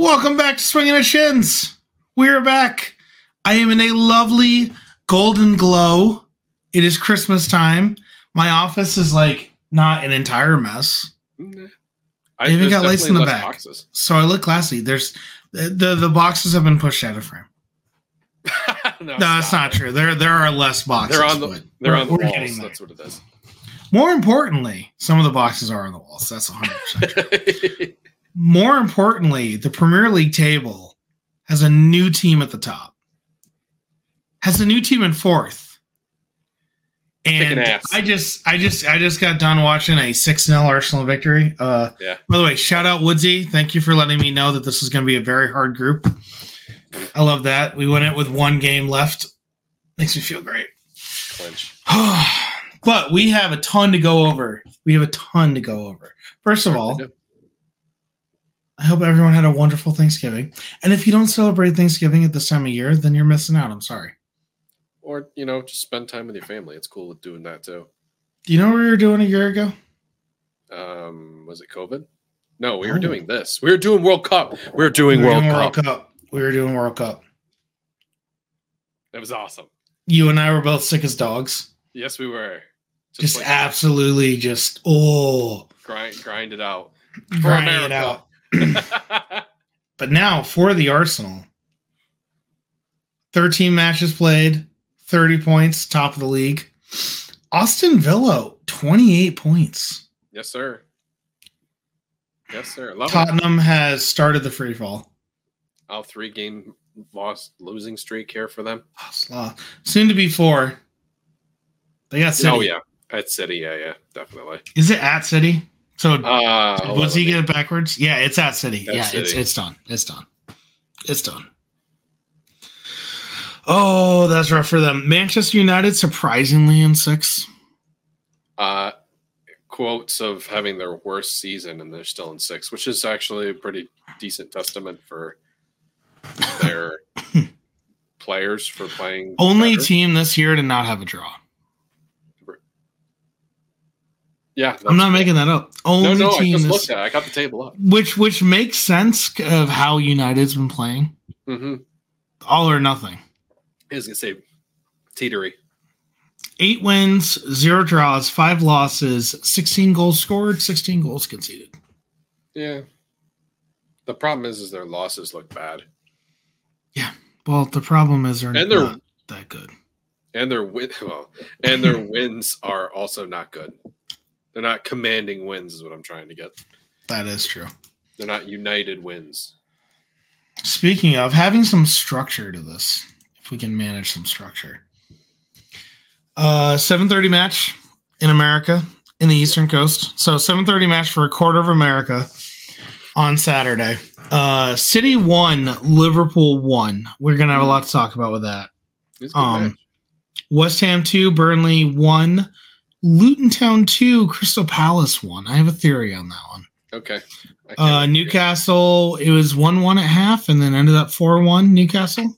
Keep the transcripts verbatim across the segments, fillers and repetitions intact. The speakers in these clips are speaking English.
Welcome back to Swinging at Shins. We're back. I am in a lovely golden glow. It is Christmas time. My office is like not an entire mess. I even got lights in the back, boxes. So I look classy. There's the the, the boxes have been pushed out of frame. no, no, that's not true. There there are less boxes. They're on the they're on the walls. That's what it is. More importantly, some of the boxes are on the walls. That's one hundred percent true. More importantly, the Premier League table has a new team at the top. Has a new team in fourth. And I just I just I just got done watching a six nil Arsenal victory. Uh yeah. By the way, shout out Woodsy. Thank you for letting me know that this is going to be a very hard group. I love that. We went it with one game left. Makes me feel great. Clinch. But we have a ton to go over. We have a ton to go over. First of all, I hope everyone had a wonderful Thanksgiving. And if you don't celebrate Thanksgiving at this time of year, then you're missing out. I'm sorry. Or, you know, just spend time with your family. It's cool with doing that, too. Do you know what we were doing a year ago? Um, was it COVID? No, we oh. were doing this. We were doing World Cup. We were doing, we were World, doing World Cup. Cup. We were doing World Cup. That was awesome. You and I were both sick as dogs. Yes, we were. Just, just like absolutely that. just, oh. Grind, grind it out. Grind it out. But now for the Arsenal, thirteen matches played, thirty points, top of the league. Aston Villa, twenty-eight points. Yes, sir. Yes, sir. Love Tottenham it. Has started the free fall. All three game loss losing streak here for them. Soon to be four. They got City. Oh yeah, at City. Yeah, yeah, definitely. Is it at City? So uh, was he get it backwards? Yeah, it's at City. At yeah, City. it's it's done. It's done. It's done. Oh, that's rough for them. Manchester United surprisingly in sixth. Uh, quotes of having their worst season and they're still in sixth, which is actually a pretty decent testament for their players for playing. Only better. Team this year to not have a draw. Yeah, I'm not cool. making that up. Only no, no, team I just looked at it. I got the table up. Which which makes sense of how United's been playing. Mm-hmm. All or nothing. I was going to say teetery. Eight wins, zero draws, five losses, sixteen goals scored, sixteen goals conceded. Yeah. The problem is, is their losses look bad. Yeah. Well, the problem is they're, and they're not that good. And their, win- well, and their wins are also not good. They're not commanding wins is what I'm trying to get. That is true. They're not united wins. Speaking of, having some structure to this, if we can manage some structure. Uh, seven thirty match in America, in the Eastern Coast. So seven thirty match for a quarter of America on Saturday. Uh, City won, Liverpool won. We're going to have a lot to talk about with that. Um, West Ham two, Burnley one. Luton Town two, Crystal Palace one. I have a theory on that one. Okay. Uh, Newcastle, it was one one at half and then ended up four one Newcastle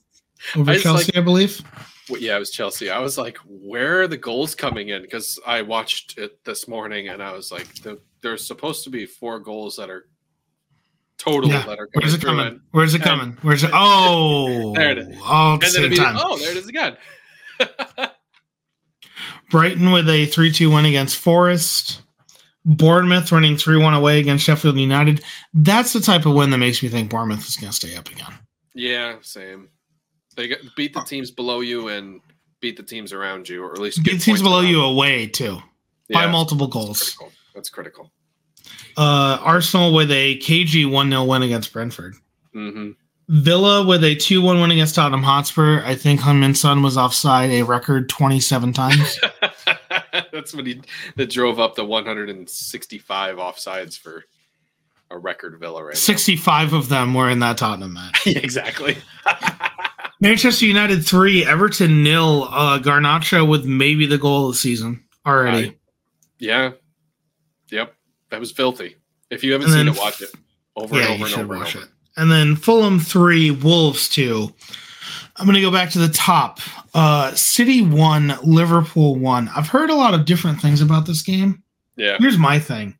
over I Chelsea, like, I believe. Well, yeah, it was Chelsea. I was like, where are the goals coming in? Because I watched it this morning and I was like, the, there's supposed to be four goals that are total yeah. that are coming. Where's it coming? And, Where's it coming? Where's it? Oh. There it is. All at and the same time. Oh, there it is again. Brighton with a three two win against Forest. Bournemouth running three one away against Sheffield United. That's the type of win that makes me think Bournemouth is going to stay up again. Yeah, same. They got, beat the teams below you and beat the teams around you, or at least beat the teams below you away, too, yeah, by multiple goals. Critical. That's critical. Uh, Arsenal with a K G one nil win against Brentford. Mm-hmm. Villa with a two one win against Tottenham Hotspur. I think Heung-min Son was offside a record twenty-seven times. That's when he that drove up the one hundred sixty-five offsides for a record Villa right sixty-five now. Of them were in that Tottenham match. Exactly. Manchester United three, Everton nil. Uh, Garnacho with maybe the goal of the season already. Uh, yeah. Yep. That was filthy. If you haven't and seen then, it, watch it. Over yeah, and over and over and over. It. And then Fulham three, Wolves two. I'm going to go back to the top. Uh, City one, Liverpool one. I've heard a lot of different things about this game. Yeah. Here's my thing.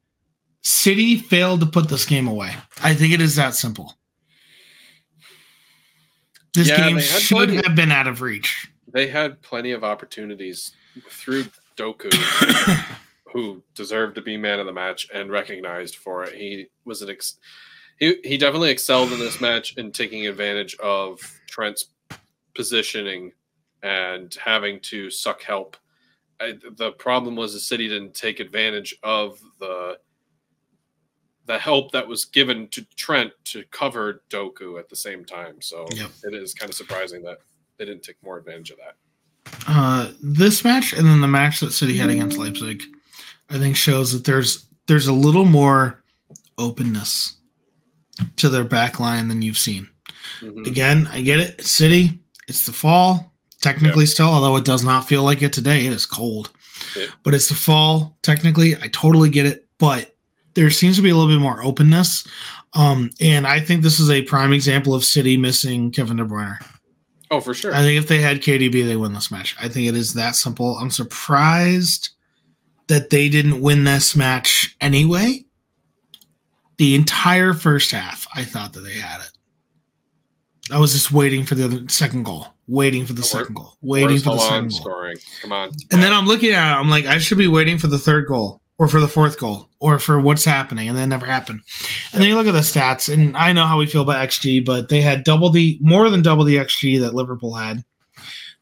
City failed to put this game away. I think it is that simple. This yeah, game should plenty, have been out of reach. They had plenty of opportunities through Doku, who deserved to be man of the match and recognized for it. He was an ex- he he definitely excelled in this match in taking advantage of Trent's positioning and having to suck help. I, the problem was the City didn't take advantage of the the help that was given to Trent to cover Doku at the same time. So yep. It is kind of surprising that they didn't take more advantage of that. Uh, this match and then the match that City had against Leipzig, I think shows that there's there's a little more openness to their back line than you've seen. Mm-hmm. Again, I get it. It's City, it's the fall, technically yep. still, although it does not feel like it today. It is cold. Yep. But it's the fall, technically. I totally get it. But there seems to be a little bit more openness. Um, and I think this is a prime example of City missing Kevin De Bruyne. Oh, for sure. I think if they had K D B, they win this match. I think it is that simple. I'm surprised that they didn't win this match anyway. The entire first half, I thought that they had it. I was just waiting for the other, second goal, waiting for the or, second goal, waiting for the second goal. Scoring. Come on. And then I'm looking at it, I'm like, I should be waiting for the third goal or for the fourth goal or for what's happening, and that never happened. And then you look at the stats, and I know how we feel about X G, but they had double the more than double the X G that Liverpool had.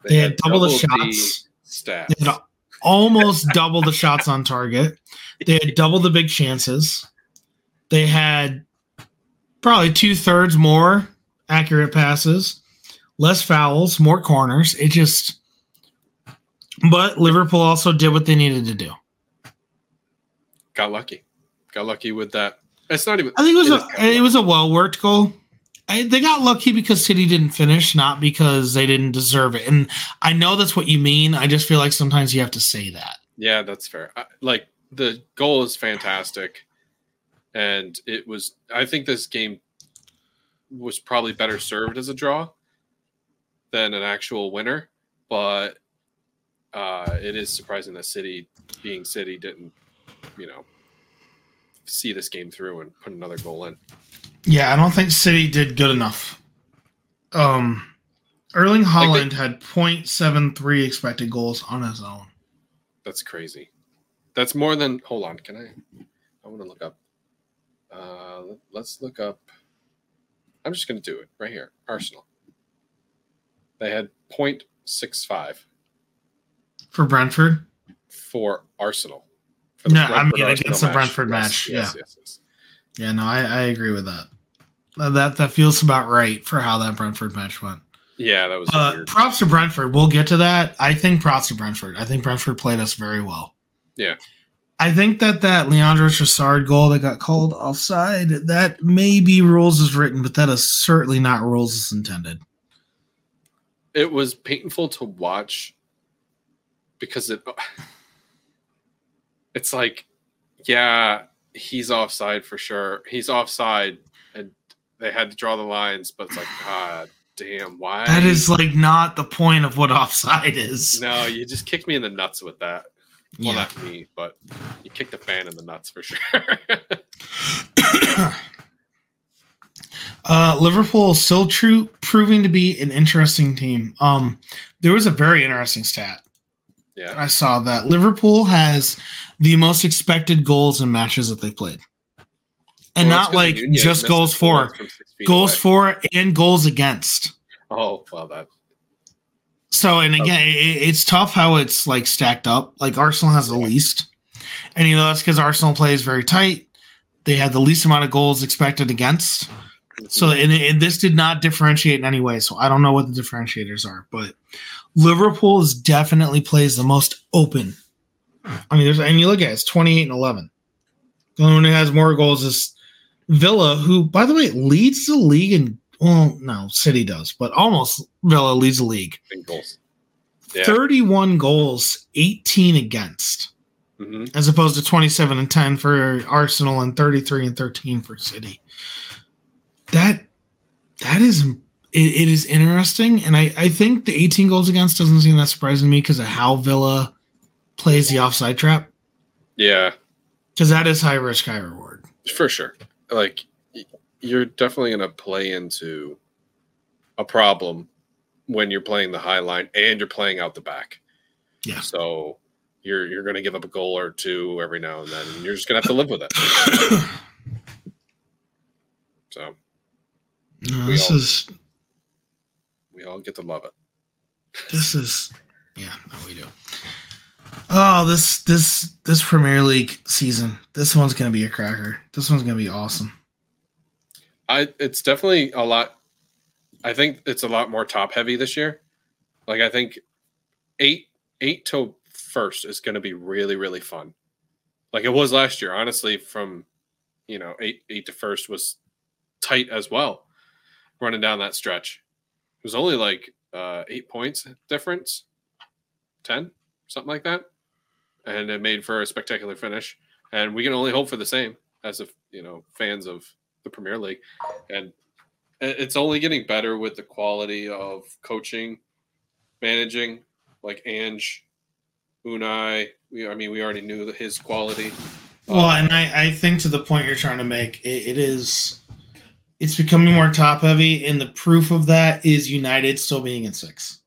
They, they had, had double, double the shots. The they had almost double the shots on target. They had double the big chances. They had probably two-thirds more accurate passes, less fouls, more corners. It just – but Liverpool also did what they needed to do. Got lucky. Got lucky with that. It's not even – I think it was it a, it was a well-worked goal. I, they got lucky because City didn't finish, not because they didn't deserve it. And I know that's what you mean. I just feel like sometimes you have to say that. Yeah, that's fair. I, like, the goal is fantastic. And it was, I think this game was probably better served as a draw than an actual winner. But uh, it is surprising that City, being City, didn't, you know, see this game through and put another goal in. Yeah, I don't think City did good enough. Um, Erling Haaland like they, had point seven three expected goals on his own. That's crazy. That's more than, hold on, can I, I want to look up. Uh, let's look up. I'm just going to do it right here. Arsenal. They had point six five for Brentford. For Arsenal. For no, Brentford, I mean Arsenal against match. The Brentford match. Yes, yeah, yes, yes. yeah. No, I, I agree with that. That that feels about right for how that Brentford match went. Yeah, that was. Uh, weird. Props to Brentford. We'll get to that. I think props to Brentford. I think Brentford played us very well. Yeah. I think that that Leandro Trossard goal that got called offside, that may be rules as written, but that is certainly not rules as intended. It was painful to watch because it it's like, yeah, he's offside for sure. He's offside, and they had to draw the lines, but it's like, God damn, why? That is like not the point of what offside is. No, you just kicked me in the nuts with that. Well, yeah. Not me, but you kicked the fan in the nuts for sure. uh, Liverpool is still true, proving to be an interesting team. Um, there was a very interesting stat. Yeah, I saw that Liverpool has the most expected goals in matches that they played, and well, not like just goals for, goals away. for, and goals against. Oh, well, that. So, and again, it, it's tough how it's, like, stacked up. Like, Arsenal has the least. And, you know, that's because Arsenal plays very tight. They had the least amount of goals expected against. So, and, and this did not differentiate in any way. So, I don't know what the differentiators are. But Liverpool is definitely plays the most open. I mean, there's, and you look at it, it's twenty-eight and eleven. The only one who has more goals is Villa, who, by the way, leads the league in Well, no, City does, but almost Villa leads the league. Goals. Yeah. thirty-one goals, eighteen against, mm-hmm. as opposed to twenty-seven and ten for Arsenal and thirty-three and thirteen for City. That that is it, it is interesting, and I, I think the eighteen goals against doesn't seem that surprising to me because of how Villa plays the offside trap. Yeah, because that is high risk, high reward for sure. Like. You're definitely going to play into a problem when you're playing the high line and you're playing out the back. Yeah. So you're you're going to give up a goal or two every now and then, and you're just going to have to live with it. So no, this all, is we all get to love it. This is yeah, no, we do. Oh, this this this Premier League season. This one's going to be a cracker. This one's going to be awesome. I it's definitely a lot. I think it's a lot more top heavy this year. Like I think eight eight to first is going to be really really fun. Like it was last year, honestly. From you know eight eight to first was tight as well. Running down that stretch, it was only like uh, eight points difference, ten something like that, and it made for a spectacular finish. And we can only hope for the same as if you know fans of the Premier League. And it's only getting better with the quality of coaching, managing, like Ange, Unai. We, I mean, we already knew the, his quality. Well, um, and I, I think to the point you're trying to make, it, it is, it's becoming more top heavy, and the proof of that is United still being in sixth.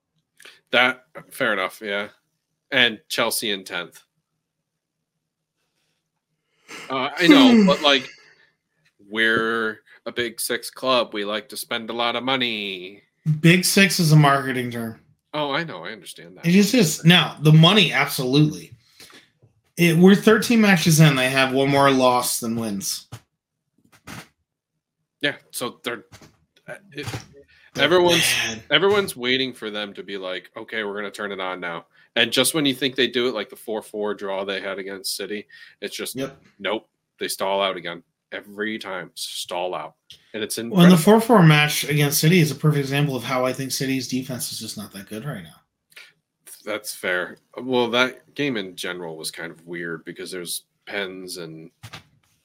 That fair enough, yeah, and Chelsea in tenth. Uh, I know, but like we're a big six club. We like to spend a lot of money. Big six is a marketing term. Oh, I know. I understand that. It just is. Now, the money, absolutely. It, we're thirteen matches in. They have one more loss than wins. Yeah. So they're it, everyone's Man. everyone's waiting for them to be like, okay, we're going to turn it on now. And just when you think they do it, like the four four draw they had against City, it's just yep. nope. They stall out again. Every time, stall out. And it's in. Well, and the four four match against City is a perfect example of how I think City's defense is just not that good right now. That's fair. Well, that game in general was kind of weird because there's pens and.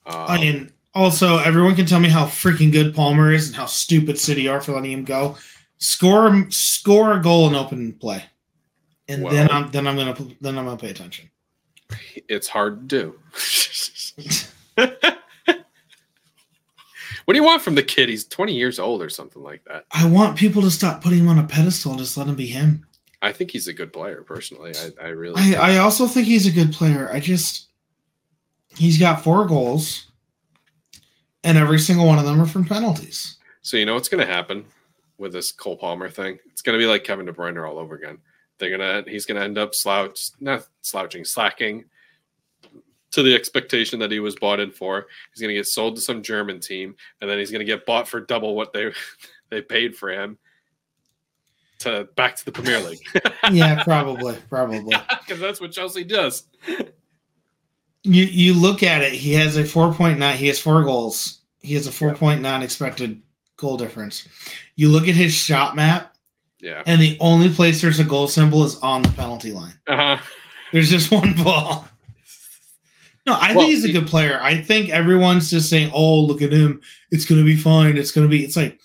Um, I mean, also, everyone can tell me how freaking good Palmer is and how stupid City are for letting him go. Score, score a goal in open play, and well, then I'm then I'm gonna then I'm gonna pay attention. It's hard to do. What do you want from the kid? He's twenty years old or something like that. I want people to stop putting him on a pedestal and just let him be him. I think he's a good player, personally. I, I really I, I also think he's a good player. I just he's got four goals, and every single one of them are from penalties. So you know what's going to happen with this Cole Palmer thing? It's going to be like Kevin De Bruyne all over again. They're gonna he's going to end up slouch, not slouching, slacking to the expectation that he was bought in for. He's going to get sold to some German team, and then he's going to get bought for double what they they paid for him to back to the Premier League. Yeah, probably, probably. Because that's what Chelsea does. You you look at it, he has a four point nine, he has four goals. He has a four point nine expected goal difference. You look at his shot map, yeah, and the only place there's a goal symbol is on the penalty line. Uh-huh. There's just one ball. No, I well, think he's a good player. I think everyone's just saying, oh, look at him. It's going to be fine. It's going to be – it's like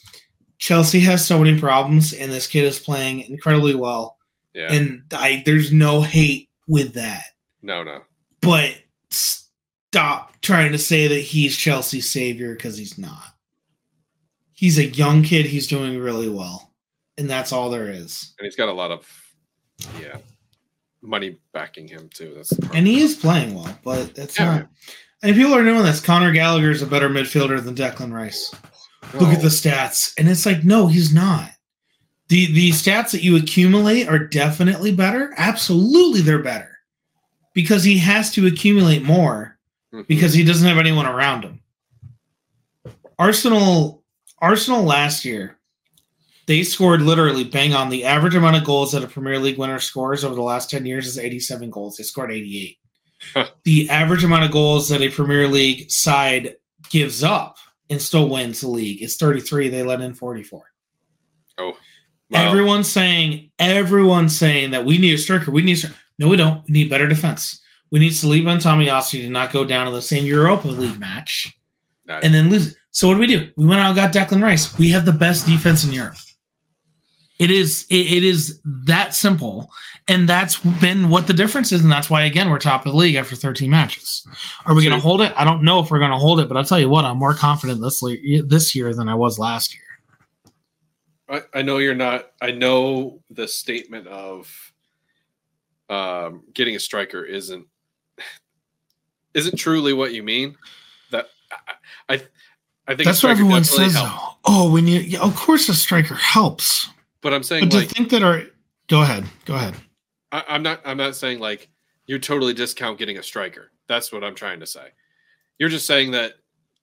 Chelsea has so many problems, and this kid is playing incredibly well. Yeah. And I, there's no hate with that. No, no. But stop trying to say that he's Chelsea's savior because he's not. He's a young kid. He's doing really well, and that's all there is. And he's got a lot of – yeah. money backing him too. That's and he is playing well, but that's yeah. not. And people are doing this. Conor Gallagher is a better midfielder than Declan Rice. Whoa. Look at the stats, and it's like, no, he's not. the The stats that you accumulate are definitely better. Absolutely, they're better because he has to accumulate more mm-hmm. because he doesn't have anyone around him. Arsenal, Arsenal last year. They scored literally bang on. The average amount of goals that a Premier League winner scores over the last ten years is eighty-seven goals. They scored eighty-eight. Huh. The average amount of goals that a Premier League side gives up and still wins the league is thirty-three. They let in forty-four. Oh, wow. Everyone's saying, everyone's saying that we need a striker. We need a striker. No, we don't. We need better defense. We need Saliba and Tomiyasu to not go down to the same Europa League match nice. and then lose it. So what do we do? We went out and got Declan Rice. We have the best defense in Europe. It is it, it is that simple, and that's been what the difference is, and that's why, again, we're top of the league after thirteen matches. Are we going to hold it? I don't know if we're going to hold it, but I'll tell you what, I'm more confident this, le- this year than I was last year. I, I know you're not. I know the statement of um, getting a striker isn't isn't truly what you mean. That I, I, I think that's what everyone says. Though. Oh, when you, yeah, of course, a striker helps. But I'm saying, but like, to think that our go ahead, go ahead. I, I'm not. I'm not saying like you totally discount getting a striker. That's what I'm trying to say. You're just saying that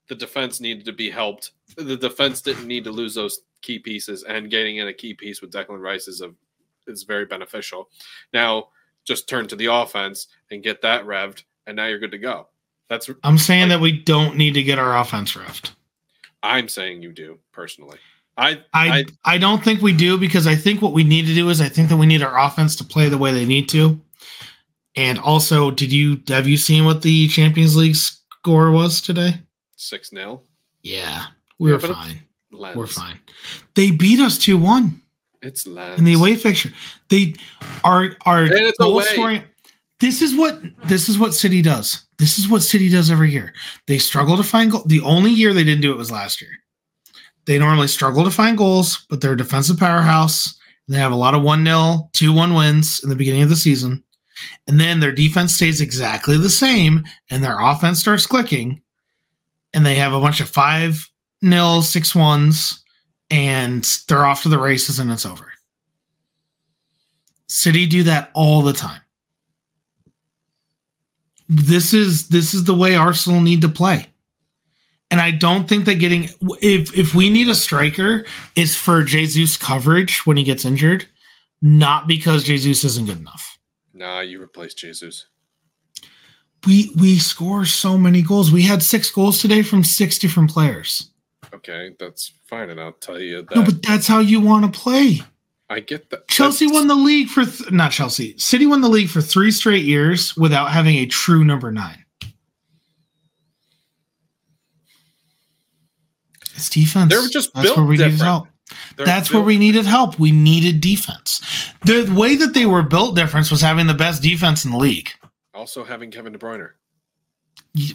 the defense needed to be helped. The defense didn't need to lose those key pieces, and getting in a key piece with Declan Rice is a is very beneficial. Now, just turn to the offense and get that revved, and now you're good to go. That's I'm saying like, that we don't need to get our offense revved. I'm saying you do personally. I I, I I don't think we do, because I think what we need to do is I think that we need our offense to play the way they need to. And also, did you have you seen what the Champions League score was today? six nil Yeah, we yeah, were fine. Lens. We're fine. They beat us two one It's Lens. In the away fixture. They are are goal away. scoring. This is what this is what City does. This is what City does every year. They struggle to find goals. The only year they didn't do it was last year. They normally struggle to find goals, but they're a defensive powerhouse. They have a lot of one nil, two one wins in the beginning of the season. And then their defense stays exactly the same, and their offense starts clicking. And they have a bunch of five nil, six ones, and they're off to the races, and it's over. City do that all the time. This is this is the way Arsenal need to play. And I don't think that getting if if we need a striker is for Jesus coverage when he gets injured, not because Jesus isn't good enough. Nah, you replace Jesus. We we score so many goals. We had six goals today from six different players. Okay, that's fine, and I'll tell you that. No, but that's how you want to play. I get that. Chelsea that's... won the league for th- not Chelsea. City won the league for three straight years without having a true number nine. It's defense. They were just that's built where we different. Needed help. They're that's built. Where we needed help. We needed defense. The way that they were built difference was having the best defense in the league. Also having Kevin De Bruyne.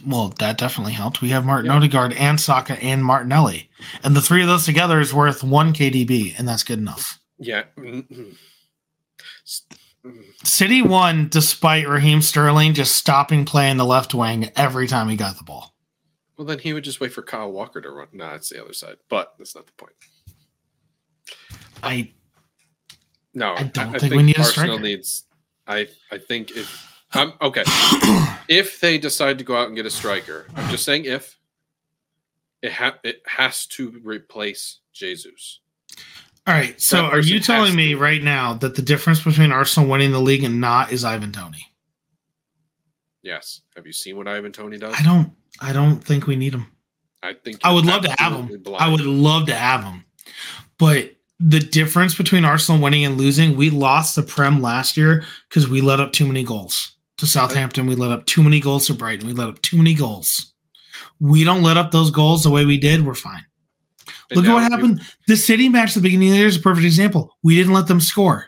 Well, that definitely helped. We have Martin yeah. Odegaard and Saka and Martinelli. And the three of those together is worth one K D B, and that's good enough. Yeah. City won despite Raheem Sterling just stopping playing the left wing every time he got the ball. Well, then he would just wait for Kyle Walker to run. No, it's the other side, but that's not the point. I No, I don't I, think, I think we need Arsenal a striker. Needs, I, I think if I'm okay. If they decide to go out and get a striker, I'm just saying if it ha- it has to replace Jesus. All right. So that are you telling me to. right now that the difference between Arsenal winning the league and not is Ivan Toney? Yes. Have you seen what Ivan Toney does? I don't. I don't think we need him. I think I would love to have him. Blind. I would love to have him. But the difference between Arsenal winning and losing, we lost the Prem last year because we let up too many goals. To Southampton, we let up too many goals to Brighton. We let up too many goals. We don't let up those goals the way we did. We're fine. And look at what happened. You- the City match at the beginning of the year is a perfect example. We didn't let them score.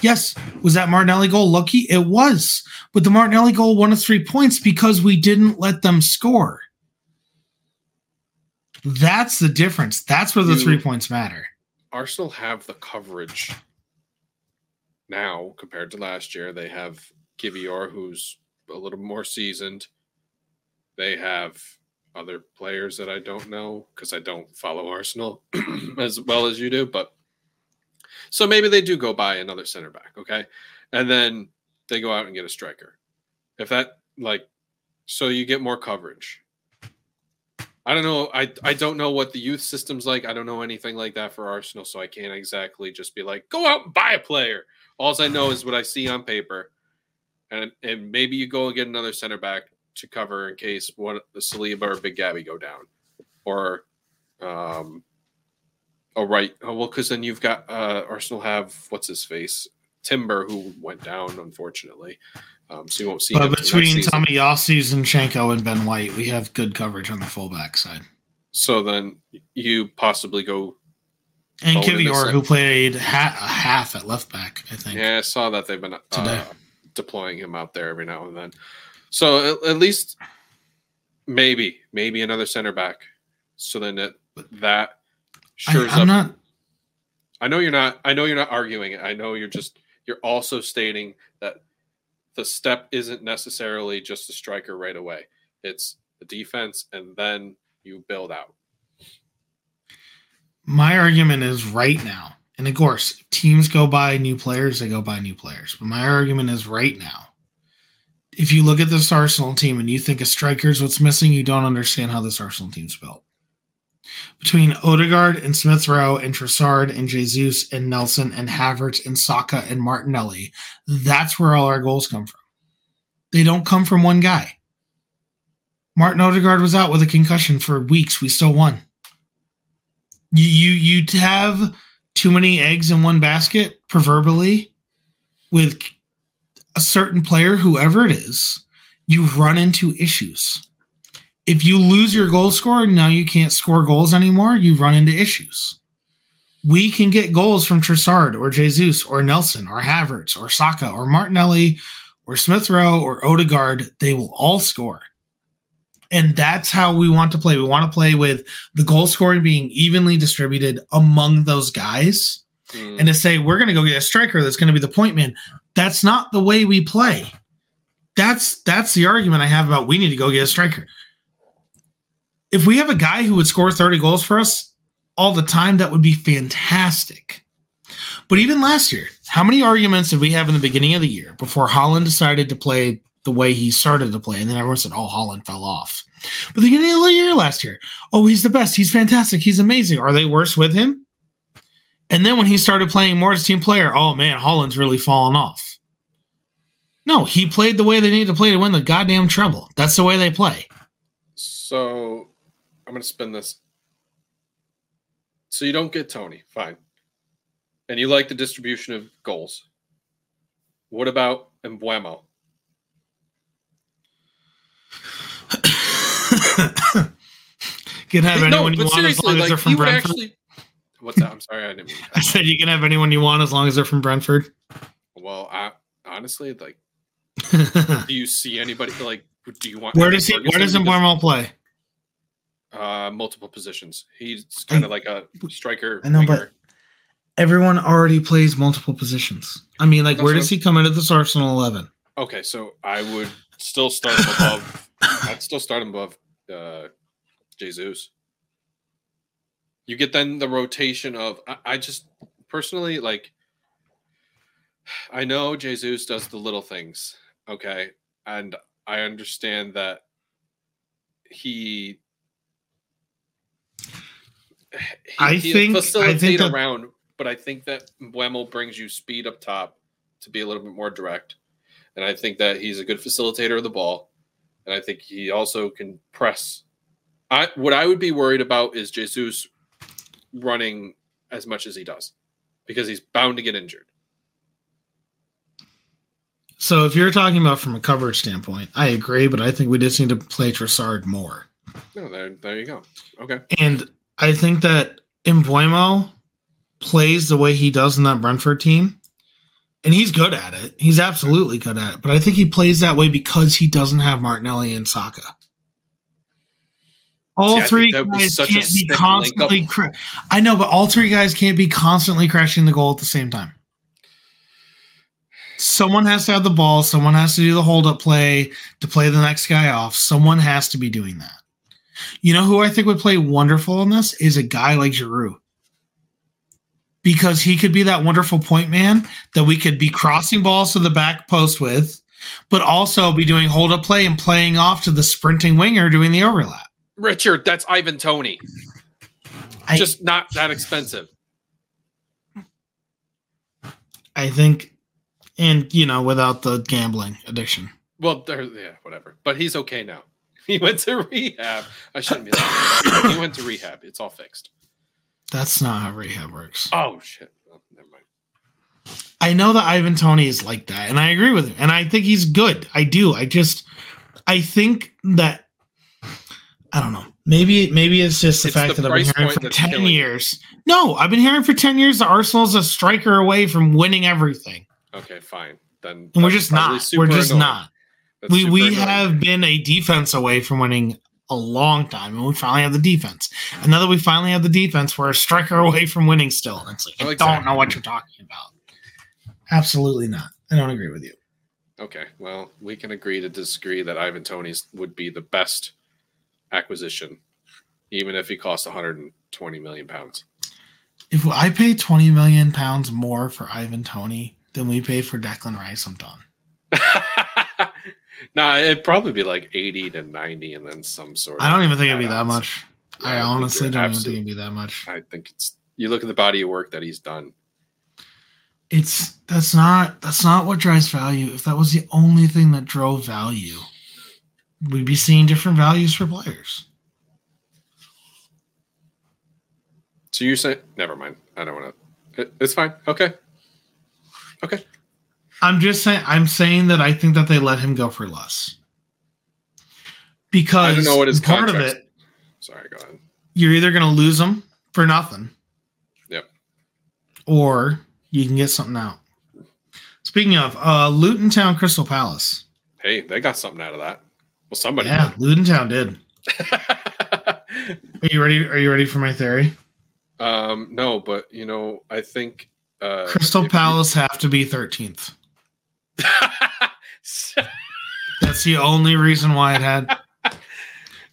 Yes. Was that Martinelli goal lucky? It was. But the Martinelli goal won us three points because we didn't let them score. That's the difference. That's where the Dude, three points matter. Arsenal have the coverage now compared to last year. They have Kivior, who's a little more seasoned. They have other players that I don't know because I don't follow Arsenal as well as you do. But so maybe they do go buy another center back, okay? And then they go out and get a striker. If that like, so you get more coverage. I don't know. I I don't know what the youth system's like. I don't know anything like that for Arsenal, so I can't exactly just be like, go out and buy a player. All I know is what I see on paper. And, and maybe you go and get another center back to cover in case one the Saliba or Big Gabby go down, or um, oh right, oh, well because then you've got uh, Arsenal have what's his face Timber who went down unfortunately, um, so you won't see. But between Tomiyasu, Zinchenko, and Ben White, we have good coverage on the fullback side. So then you possibly go. And Kivior, who played ha- a half at left back, I think. Yeah, I saw that they've been uh, today. Deploying him out there every now and then. So at, at least maybe, maybe another center back. So then it, that. Sure, I'm up. not, I know you're not. I know you're not arguing it. I know you're just. You're also stating that the step isn't necessarily just a striker right away. It's the defense, and then you build out. My argument is right now, and of course, teams go by new players. They go by new players. But my argument is right now. If you look at this Arsenal team and you think a striker is what's missing, you don't understand how this Arsenal team's built. Between Odegaard and Smith Rowe and Trossard and Jesus and Nelson and Havertz and Saka and Martinelli, that's where all our goals come from. They don't come from one guy. Martin Odegaard was out with a concussion for weeks. We still won. You you you have too many eggs in one basket, proverbially, with a certain player, whoever it is, you run into issues. If you lose your goal scorer, now you can't score goals anymore, you run into issues. We can get goals from Trossard or Jesus or Nelson or Havertz or Saka or Martinelli or Smith Rowe or Odegaard. They will all score. And that's how we want to play. We want to play with the goal scoring being evenly distributed among those guys. Mm. And to say, we're going to go get a striker that's going to be the point man. That's not the way we play. That's, that's the argument I have about we need to go get a striker. If we have a guy who would score thirty goals for us all the time, that would be fantastic. But even last year, how many arguments did we have in the beginning of the year before Haaland decided to play the way he started to play? And then everyone said, oh, Haaland fell off. But the beginning of the year last year, oh, he's the best. He's fantastic. He's amazing. Are they worse with him? And then when he started playing more as a team player, oh, man, Haaland's really fallen off. No, he played the way they needed to play to win the goddamn treble. That's the way they play. So... I'm going to spin this. So you don't get Toney. Fine. And you like the distribution of goals. What about Mbeumo? You can have hey, anyone no, you want as long like, as they're from Brentford. Actually... What's that? I'm sorry. I didn't mean that. I said you can have anyone you want as long as they're from Brentford. Well, I, honestly, like, do you see anybody? Like, do you want? Where does he? Where does Mbeumo play? Uh, multiple positions. He's kind of like a striker. I know, winger. But everyone already plays multiple positions. I mean, like, That's where does he come into this Arsenal eleven? Okay, so I would still start him above. I'd still start him above uh, Jesus. You get then the rotation of. I, I just personally like. I know Jesus does the little things, okay, and I understand that he. He, I he think I think that, around, but I think that Mbeumo brings you speed up top to be a little bit more direct, and I think that he's a good facilitator of the ball, and I think he also can press. I what I would be worried about is Jesus running as much as he does because he's bound to get injured. So if you're talking about from a coverage standpoint, I agree, but I think we just need to play Trossard more. No, there, there you go. Okay, and. I think that Mbeumo plays the way he does in that Brentford team, and he's good at it. He's absolutely good at it, but I think he plays that way because he doesn't have Martinelli and Saka. All See, three guys be can't be constantly cra- I know, but all three guys can't be constantly crashing the goal at the same time. Someone has to have the ball. Someone has to do the hold-up play to play the next guy off. Someone has to be doing that. You know who I think would play wonderful in this is a guy like Giroud, because he could be that wonderful point man that we could be crossing balls to the back post with, but also be doing hold up play and playing off to the sprinting winger doing the overlap. Richard, that's Ivan Toney. I, Just not that expensive. I think, and you know, without the gambling addiction. Well, there, yeah, whatever. But he's okay now. He went to rehab. I shouldn't be laughing. He went to rehab. It's all fixed. That's not how rehab works. Oh, shit. Oh, never mind. I know that Ivan Toney is like that, and I agree with him. And I think he's good. I do. I just, I think that, I don't know. Maybe maybe it's just the it's fact the that I've been hearing for ten years. No, I've been hearing for ten years that Arsenal's a striker away from winning everything. Okay, fine. Then and we're just not. We're just annoying. not. That's we we annoying. have been a defense away from winning a long time, and we finally have the defense. And now that we finally have the defense, we're a striker away from winning still. And it's like, I exactly. don't know what you're talking about. Absolutely not. I don't agree with you. Okay, well, we can agree to disagree that Ivan Toney's would be the best acquisition, even if he cost one hundred twenty million pounds. If I pay twenty million pounds more for Ivan Toney than we pay for Declan Rice, I'm done. Nah, it'd probably be like eighty to ninety and then some sort of... I don't even think it'd be that much. Yeah, I honestly don't even think it'd be that much. I think it's... You look at the body of work that he's done. It's... That's not... That's not what drives value. If that was the only thing that drove value, we'd be seeing different values for players. So you're saying... Never mind. I don't want to... It's fine. Okay. Okay. I'm just saying. I'm saying that I think that they let him go for less because I don't know what his part of it. Sorry, go ahead. You're either going to lose him for nothing, yep, or you can get something out. Speaking of uh, Luton Town, Crystal Palace. Hey, they got something out of that. Well, somebody. Yeah, did. Luton Town did. Are you ready? Are you ready for my theory? Um, no, but you know, I think uh, Crystal Palace you- have to be thirteenth. That's the only reason why it had.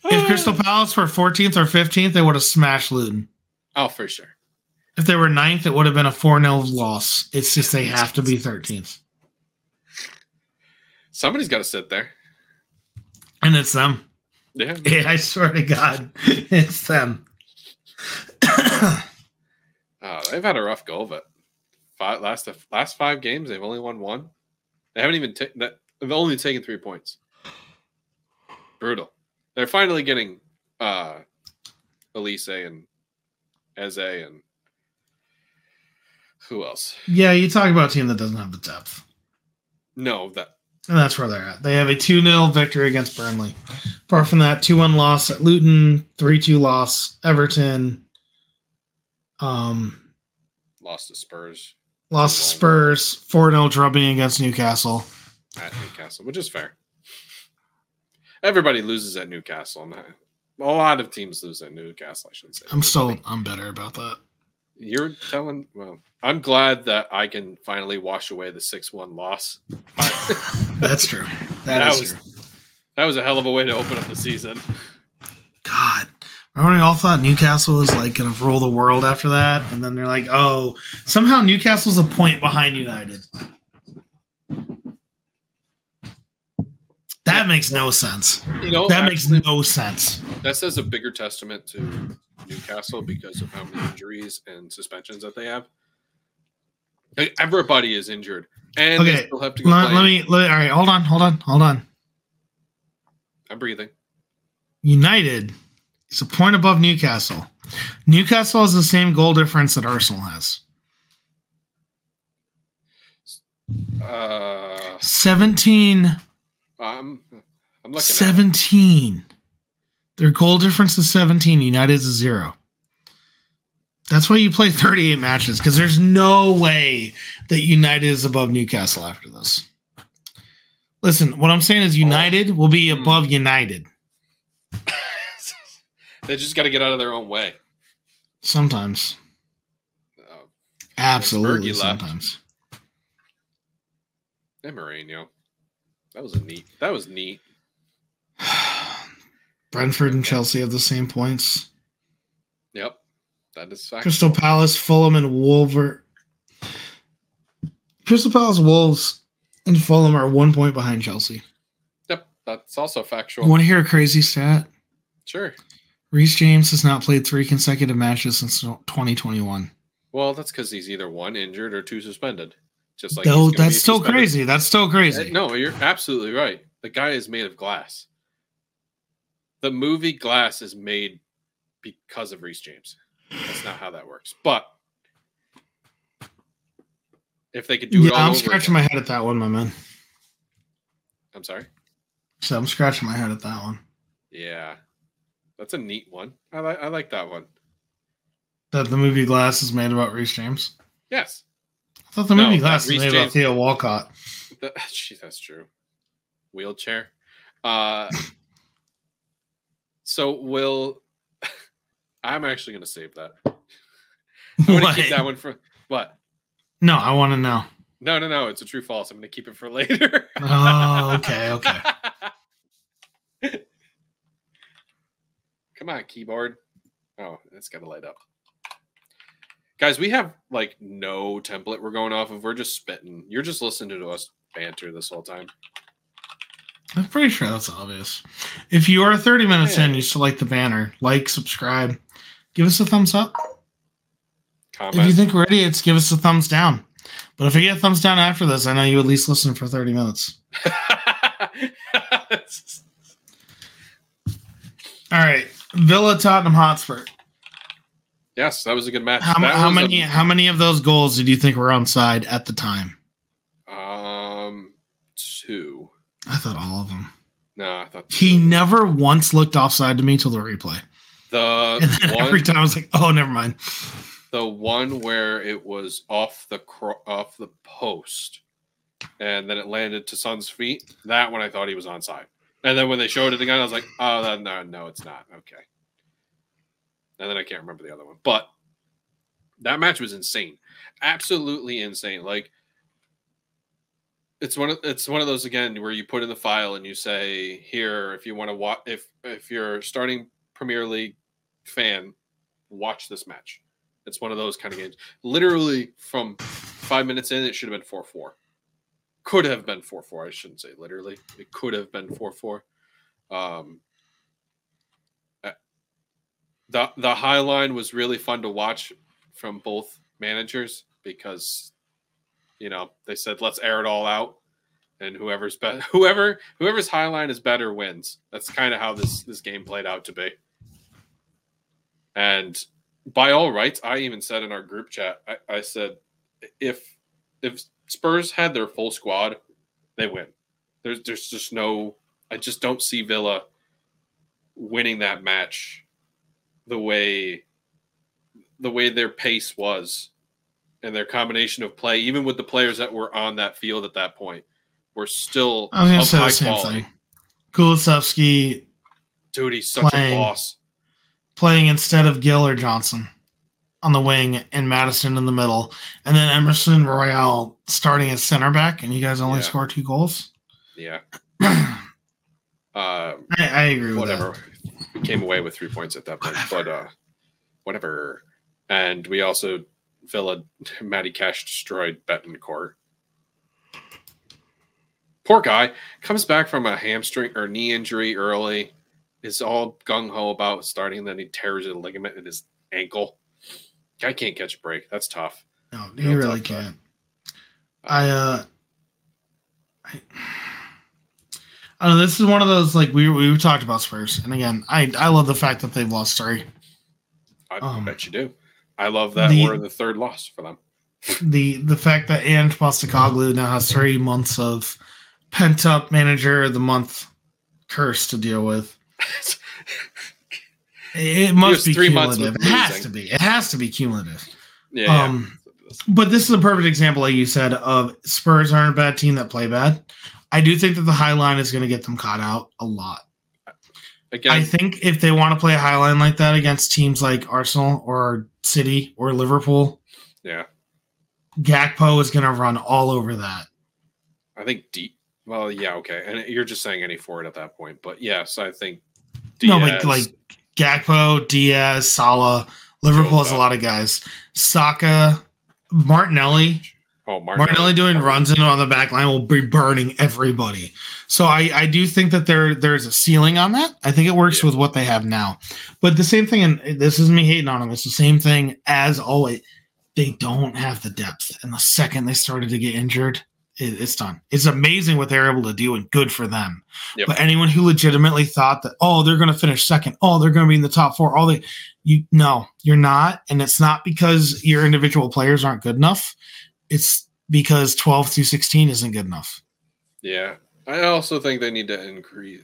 If Crystal Palace were fourteenth or fifteenth, they would have smashed Luton. Oh, for sure. If they were ninth, it would have been a four nil loss. It's just they have to be thirteenth. Somebody's got to sit there. And it's them. Yeah. Yeah, I swear to God. It's them. Oh, they've had a rough go of it. Five, last last five games, they've only won one. They haven't even taken that. They've only taken three points. Brutal. They're finally getting uh, Elise and Eze and who else? Yeah, you talk about a team that doesn't have the depth. No, that and that's where they're at. They have a two nil victory against Burnley. Apart from that, two one loss at Luton, three two loss Everton. Um. Lost to Spurs. Lost to Spurs. four nil drubbing against Newcastle. At Newcastle, which is fair. Everybody loses at Newcastle. Not, a lot of teams lose at Newcastle, I should say. I'm so I'm better about that. You're telling... Well, I'm glad that I can finally wash away the six one loss. That's true. That, that is was, true. That was a hell of a way to open up the season. God. Remember we all thought Newcastle was like going to rule the world after that, and then they're like, "Oh, somehow Newcastle's a point behind United." That makes no sense. You know, that actually, makes no sense. That says a bigger testament to Newcastle because of how many injuries and suspensions that they have. Like, everybody is injured, and okay, they still have to go. Let, let me. Let, all right, hold on, hold on, hold on. I'm breathing. United. It's a point above Newcastle. Newcastle has the same goal difference that Arsenal has. Uh, seventeen. I'm, I'm looking seventeen. At their goal difference is seventeen. United's is zero. That's why you play thirty-eight matches, because there's no way that United is above Newcastle after this. Listen, what I'm saying is United oh. will be above United. They just got to get out of their own way. Sometimes. Uh, Absolutely sometimes. And Mourinho. That was a neat. That was neat. Brentford and Chelsea have the same points. Yep. That is fact. Crystal Palace, Fulham, and Wolver. Crystal Palace, Wolves, and Fulham are one point behind Chelsea. Yep. That's also factual. You want to hear a crazy stat? Sure. Reece James has not played three consecutive matches since twenty twenty-one. Well, that's because he's either one injured or two suspended. Just like no, that's still suspended. crazy. That's still crazy. No, you're absolutely right. The guy is made of glass. The movie Glass is made because of Reece James. That's not how that works. But if they could do yeah, it all I'm over scratching again. my head at that one, my man. I'm sorry? So I'm scratching my head at that one. Yeah. That's a neat one. I like I like that one. That the movie Glass is made about Reece James? Yes. I thought the movie no, Glass was made James. about Theo Walcott. That, geez, that's true. Wheelchair. Uh, So will I'm actually going to save that. I'm going to keep that one for what? No, I want to know. No, no, no. It's a true false. I'm going to keep it for later. Oh, okay, okay. Come on, keyboard. Oh, it's got to light up. Guys, we have like no template we're going off of. We're just spitting. You're just listening to us banter this whole time. I'm pretty sure that's obvious. If you are thirty minutes hey. in, you select the banner. Like, subscribe. Give us a thumbs up. Comment. If you think we're idiots, give us a thumbs down. But if you get a thumbs down after this, I know you at least listen for thirty minutes. All right. Villa Tottenham Hotspur. Yes, that was a good match. How, how many a- how many of those goals did you think were onside at the time? Um, two. I thought all of them. No, I thought he never once looked offside to me till the replay. The and then one, every time I was like, "Oh, never mind." The one where it was off the cro- off the post, and then it landed to Son's feet. That one I thought he was onside, and then when they showed it again, I was like, "Oh, no, no, it's not." Okay, and then I can't remember the other one, but that match was insane, absolutely insane. Like. It's one of it's one of those again where you put in the file and you say, here, if you want to watch, if if you're starting Premier League fan, watch this match. It's one of those kind of games. Literally from five minutes in, it should have been four four. Could have been four four. I shouldn't say literally. It could have been four four. Um, the the high line was really fun to watch from both managers because. You know, they said, let's air it all out, and whoever's be- whoever whoever's high line is better wins. That's kind of how this, this game played out to be. And by all rights, I even said in our group chat, I, I said, if if Spurs had their full squad, they win. There's there's just no – I just don't see Villa winning that match the way the way their pace was. And their combination of play, even with the players that were on that field at that point, were still of high quality. I was going to say the same thing. Kulusevski. Dude, he's such playing, a boss. Playing instead of Gill or Johnson on the wing and Madison in the middle. And then Emerson Royale starting at center back, and you guys only yeah. score two goals? Yeah. uh, I, I agree whatever. with that. Whatever. We came away with three points at that point. But uh, whatever. And we also... Villa, Matty Cash destroyed Betancourt. Poor guy. Comes back from a hamstring or knee injury early. Is all gung-ho about starting, then he tears a ligament in his ankle. Guy can't catch a break. That's tough. No, he Real really can't. I, uh... I, I don't know, this is one of those, like, we we talked about Spurs. And again, I, I love the fact that they've lost three. I um, bet you do. I love that the, we're the third loss for them. The the fact that Ange Postecoglou now has three months of pent-up manager of the month curse to deal with. It must be cumulative. It has to be. It has to be cumulative. Yeah, um, yeah. But this is a perfect example, like you said, of Spurs aren't a bad team that play bad. I do think that the high line is going to get them caught out a lot. Again, I think if they want to play a high line like that against teams like Arsenal or City or Liverpool, yeah, Gakpo is going to run all over that. I think deep. Well, yeah, okay, and you're just saying any forward at that point, but yes, I think Diaz, no, like like Gakpo, Diaz, Salah, Liverpool has a lot of guys. Saka, Martinelli. Oh, Martinelli. Martinelli doing runs in on the back line will be burning everybody. So I, I do think that there there's a ceiling on that. I think it works yeah. with what they have now. But the same thing, and this is me hating on them, it's the same thing as always. They don't have the depth. And the second they started to get injured, it, it's done. It's amazing what they're able to do and good for them. Yep. But anyone who legitimately thought that, oh, they're going to finish second, oh, they're going to be in the top four, all they, you no, you're not. And it's not because your individual players aren't good enough. It's because twelve through sixteen isn't good enough. Yeah. I also think they need to increase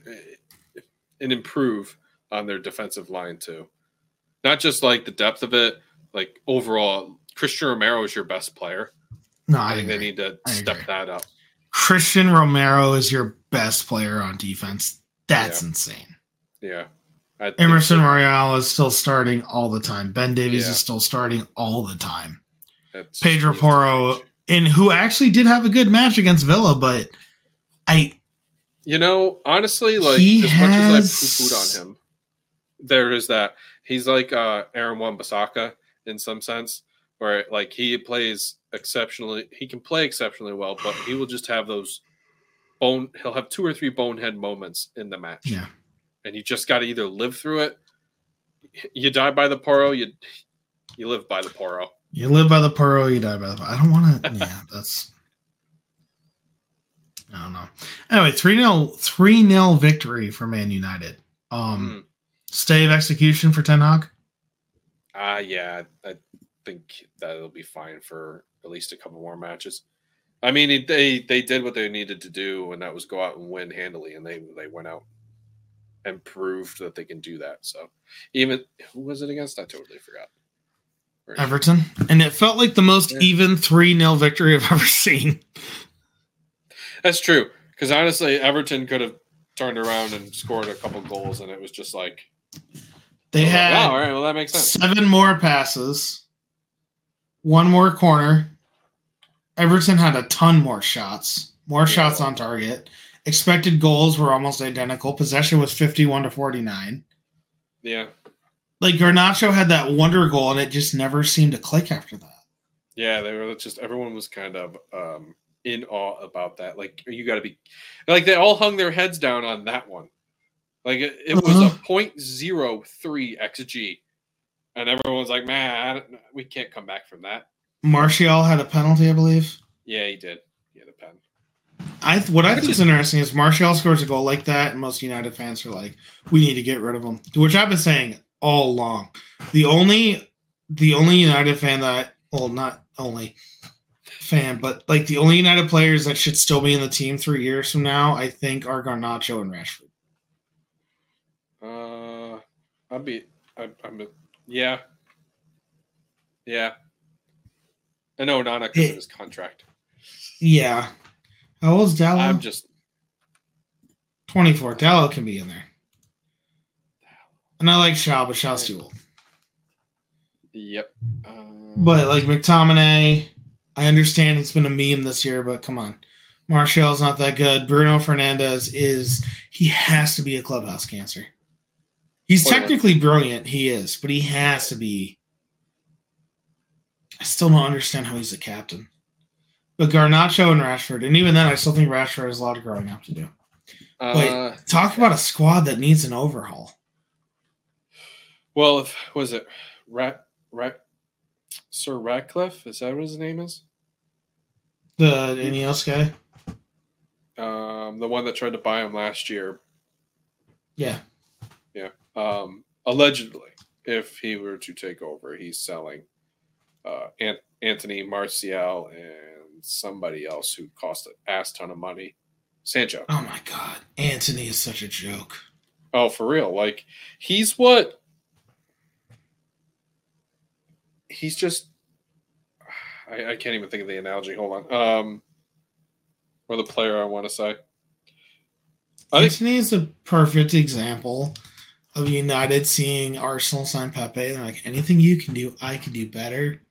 and improve on their defensive line too. Not just like the depth of it, like overall, Christian Romero is your best player. No, I, I think agree. They need to I step agree. that up. Christian Romero is your best player on defense. That's yeah. insane. Yeah. Emerson so. Royal is still starting all the time. Ben Davies yeah. is still starting all the time. That's Pedro Porro, and who actually did have a good match against Villa, but I, you know, honestly, like as has... much as I poo-pooed on him, there is that he's like uh, Aaron Wan-Bissaka in some sense, where like he plays exceptionally, he can play exceptionally well, but he will just have those bone. He'll have two or three bonehead moments in the match. Yeah. And you just got to either live through it. You die by the Poro. You you live by the Poro. You live by the Poro. You die by the Poro. I don't want to. Yeah, that's. I don't know. Anyway, three nil victory for Man United. Um, mm. Stay of execution for Ten Hag. Ah, uh, yeah, I think that'll be fine for at least a couple more matches. I mean, they they did what they needed to do, and that was go out and win handily, and they they went out. And proved that they can do that. So, even who was it against? I totally forgot. Right. Everton, and it felt like the most yeah. even three nil victory I've ever seen. That's true, because honestly, Everton could have turned around and scored a couple goals, and it was just like they had. Like, wow, all right, well that makes sense. Seven more passes, one more corner. Everton had a ton more shots, more yeah. shots on target. Expected goals were almost identical. Possession was fifty-one to forty-nine. Yeah. Like, Garnacho had that wonder goal, and it just never seemed to click after that. Yeah, they were just – everyone was kind of um, in awe about that. Like, you got to be – like, they all hung their heads down on that one. Like, it, it was uh-huh. a point oh three X G, and everyone's like, man, I don't, we can't come back from that. Martial had a penalty, I believe. Yeah, he did. He had a pen. I what I think is interesting is Martial scores a goal like that, and most United fans are like, "We need to get rid of him," which I've been saying all along. The only, the only United fan that, I, well, not only fan, but like the only United players that should still be in the team three years from now, I think, are Garnacho and Rashford. Uh, I'd be, I, I'm, a, yeah, yeah. I know Onana because of his contract. Yeah. How old is Dallow? I'm just twenty-four. Dallow can be in there. And I like Shaw, but Shaw's too old. Yep. Um, but like McTominay, I understand it's been a meme this year, but come on. Martial's not that good. Bruno Fernandes is, he has to be a clubhouse cancer. He's technically brilliant. He is, but he has to be. I still don't understand how he's the captain. But Garnacho and Rashford, and even then, I still think Rashford has a lot of growing up to do. But uh, talk about a squad that needs an overhaul. Well, if was it Rat, Rat, Sir Ratcliffe? Is that what his name is? The N E S guy? Um, the one that tried to buy him last year. Yeah. Yeah. Um, allegedly, if he were to take over, he's selling uh, Ant- Anthony Martial and somebody else who cost an ass ton of money. Sancho. Oh my God. Antony is such a joke. Oh, for real. Like, he's what? He's just. I, I can't even think of the analogy. Hold on. Um, or the player I want to say. Antony is a perfect example of United seeing Arsenal sign Pepe. They're like, anything you can do, I can do better.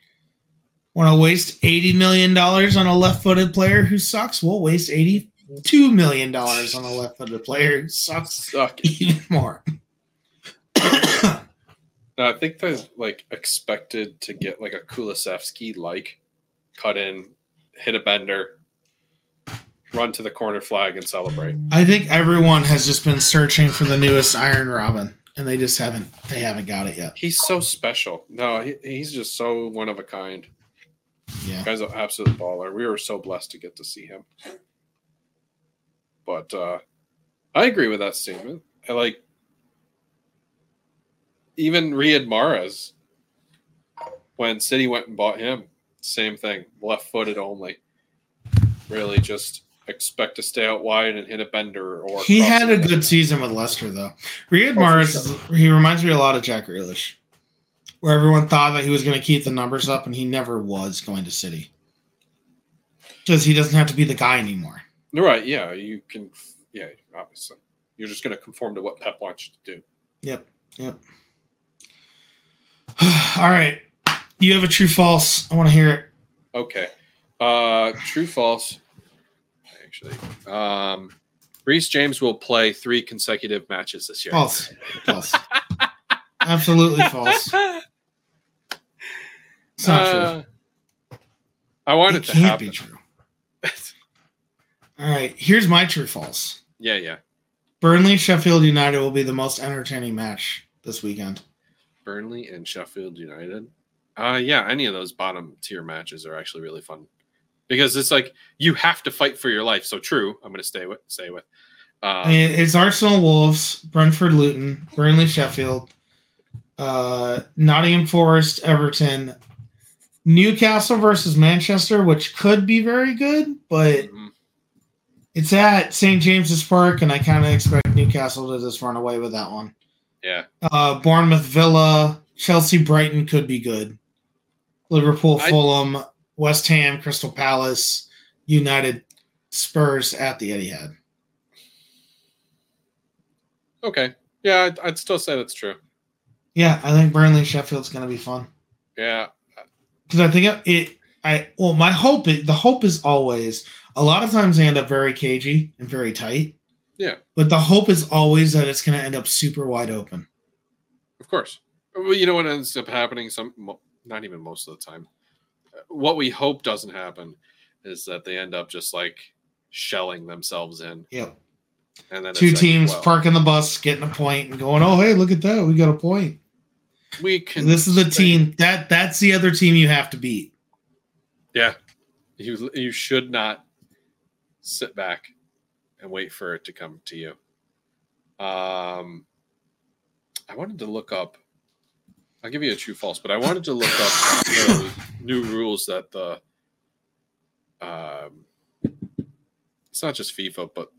Want to waste eighty million dollars on a left-footed player who sucks? We'll waste eighty-two million dollars on a left-footed player who sucks Suck even more. Now, I think they're like, expected to get like a Kulusevski-like cut in, hit a bender, run to the corner flag, and celebrate. I think everyone has just been searching for the newest Iron Robin, and they just haven't. They haven't got it yet. He's so special. No, he, he's just so one of a kind. Yeah, guy's an absolute baller. We were so blessed to get to see him. But uh, I agree with that statement. I like even Riyad Mahrez when City went and bought him. Same thing, left-footed only. Really, just expect to stay out wide and hit a bender. Or he had a good season with Leicester, though. Riyad Mahrez, he reminds me a lot of Jack Grealish. Where everyone thought that he was going to keep the numbers up, and he never was going to City because he doesn't have to be the guy anymore. Right? Yeah, you can. Yeah, obviously, you're just going to conform to what Pep wants you to do. Yep. Yep. All right. You have a true false. I want to hear it. Okay. Uh, true false. Actually, um, Reece James will play three consecutive matches this year. False. False. Absolutely false. It's not uh, true. I want it, it to can't happen. Be true. All right. Here's my true false. Yeah, yeah. Burnley, Sheffield United will be the most entertaining match this weekend. Burnley and Sheffield United. Uh, yeah, any of those bottom tier matches are actually really fun because it's like you have to fight for your life. So true. I'm going to stay with, stay with. Um, I mean, it's Arsenal, Wolves, Brentford, Luton, Burnley, Sheffield, uh, Nottingham Forest, Everton, Newcastle versus Manchester, which could be very good, but mm-hmm. it's at Saint James's Park, and I kind of expect Newcastle to just run away with that one. Yeah. Uh, Bournemouth, Villa, Chelsea, Brighton could be good. Liverpool, Fulham, I, West Ham, Crystal Palace, United, Spurs at the Etihad. Okay. Yeah, I'd, I'd still say that's true. Yeah, I think Burnley Sheffield's going to be fun. Yeah. Because I think it, it I well, my hope is, the hope is always, a lot of times they end up very cagey and very tight. Yeah. But the hope is always that it's going to end up super wide open. Of course. Well, you know what ends up happening? Some, not even most of the time. What we hope doesn't happen is that they end up just like shelling themselves in. Yep. And then two teams like, wow. parking the bus, getting a point, and going, "Oh, hey, look at that! We got a point." We can. This is the team that that's the other team you have to beat. Yeah, you you should not sit back and wait for it to come to you. Um, I wanted to look up. I'll give you a true false, but I wanted to look up the new rules that the um, it's not just FIFA, but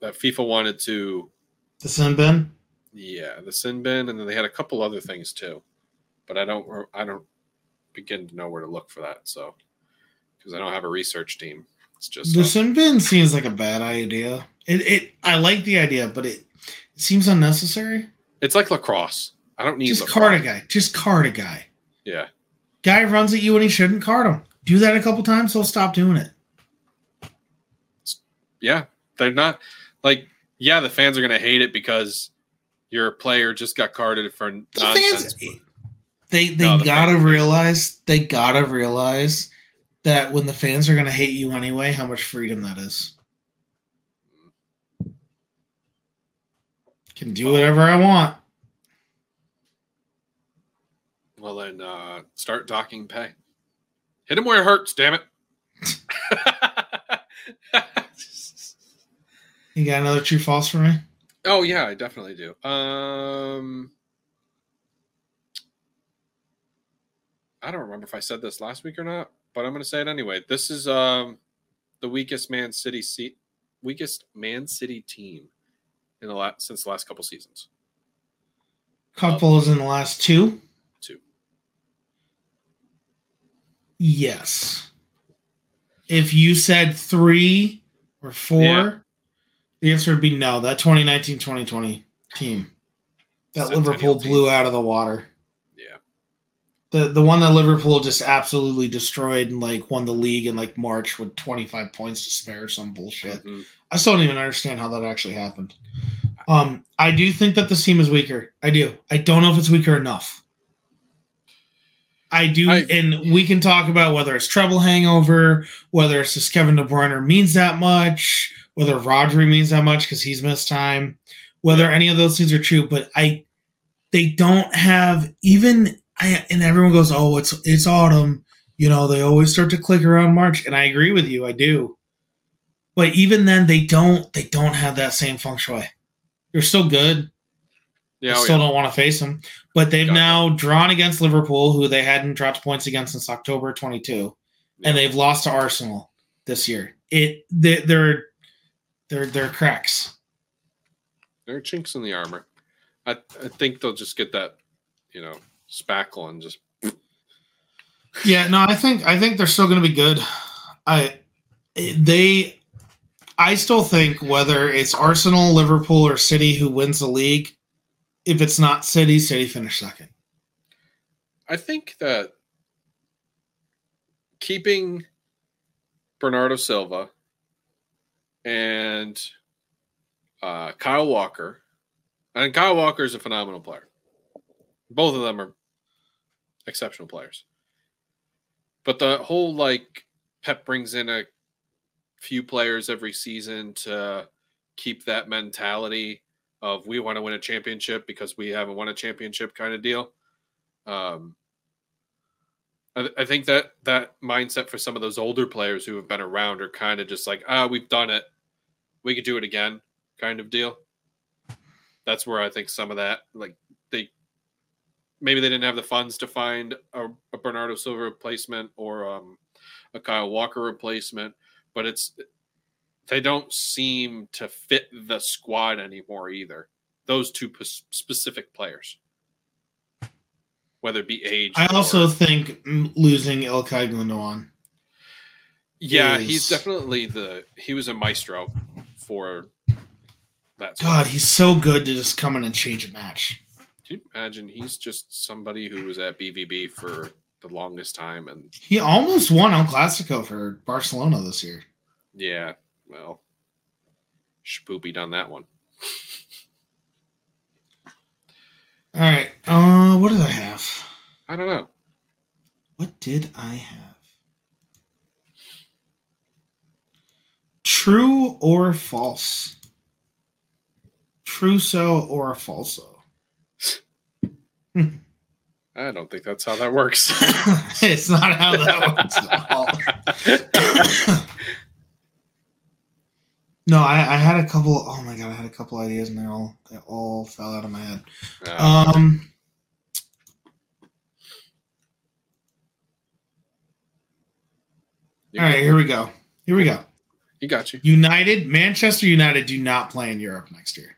that FIFA wanted to the sin bin. Yeah, the sin bin, and then they had a couple other things too, but I don't, I don't begin to know where to look for that. So because I don't have a research team, it's just the a, sin bin seems like a bad idea. It, it, I like the idea, but it, it seems unnecessary. It's like lacrosse. I don't need just LaCroix. Card a guy. Just card a guy. Yeah. Guy runs at you and he shouldn't card him. Do that a couple times, he'll stop doing it. Yeah, they're not like yeah. The fans are gonna hate it because your player just got carded for the nonsense. Fans, they they no, the gotta fans. realize they gotta realize that when the fans are gonna hate you anyway, how much freedom that is. Can do whatever I want. Well, then uh, start docking pay. Hit him where it hurts, damn it. You got another true false for me? Oh, yeah, I definitely do. Um, I don't remember if I said this last week or not, but I'm going to say it anyway. This is um, the weakest Man City se- weakest Man City team in the la- since the last couple seasons. Couple is um, in the last two? Yes. If you said three or four, yeah. the answer would be no. That twenty nineteen twenty twenty team that Centennial Liverpool team. blew out of the water. Yeah. The the one that Liverpool just absolutely destroyed and like won the league in like March with twenty-five points to spare or some bullshit. Mm-hmm. I still don't even understand how that actually happened. Um, I do think that this team is weaker. I do. I don't know if it's weaker enough. I do, I, and we can talk about whether it's treble hangover, whether it's just Kevin De Bruyne means that much, whether Rodri means that much because he's missed time, whether any of those things are true. But I, they don't have even. I and everyone goes, oh, it's it's autumn, you know. They always start to click around March, and I agree with you, I do. But even then, they don't they don't have that same feng shui. They're still good. Yeah, still yeah. don't want to face them, but they've Got now it. drawn against Liverpool, who they hadn't dropped points against since October twenty-two, yeah. and they've lost to Arsenal this year. It they, they're they're they're cracks. They're chinks in the armor. I I think they'll just get that, you know, spackle and just. Yeah, no, I think I think they're still going to be good. I they, I still think whether it's Arsenal, Liverpool, or City who wins the league. if it's not City, City finish second. I think that keeping Bernardo Silva and uh, Kyle Walker, and Kyle Walker is a phenomenal player. Both of them are exceptional players. But the whole, like, Pep brings in a few players every season to keep that mentality of we want to win a championship because we haven't won a championship kind of deal. Um, I, I think that that mindset for some of those older players who have been around are kind of just like, ah, we've done it. We could do it again kind of deal. That's where I think some of that, like, they maybe they didn't have the funds to find a, a Bernardo Silva replacement or um, a Kyle Walker replacement, but it's they don't seem to fit the squad anymore either. Those two p- specific players, whether it be age. I or... also think losing İlkay Gündoğan. Yeah, is... he's definitely the he was a maestro for that. Squad. God, he's so good to just come in and change a match. Can you imagine? He's just somebody who was at B V B for the longest time, and he almost won El Clasico for Barcelona this year. Yeah. Well, Shapoopy done that one. All right. Uh, what did I have? I don't know. What did I have? True or false? Truso or falso? I don't think that's how that works. It's not how that works at all. No, I, I had a couple. Oh my god, I had a couple ideas, and they all they all fell out of my head. Uh, um, all right, here we go. Here we go. You got you. United, Manchester United do not play in Europe next year.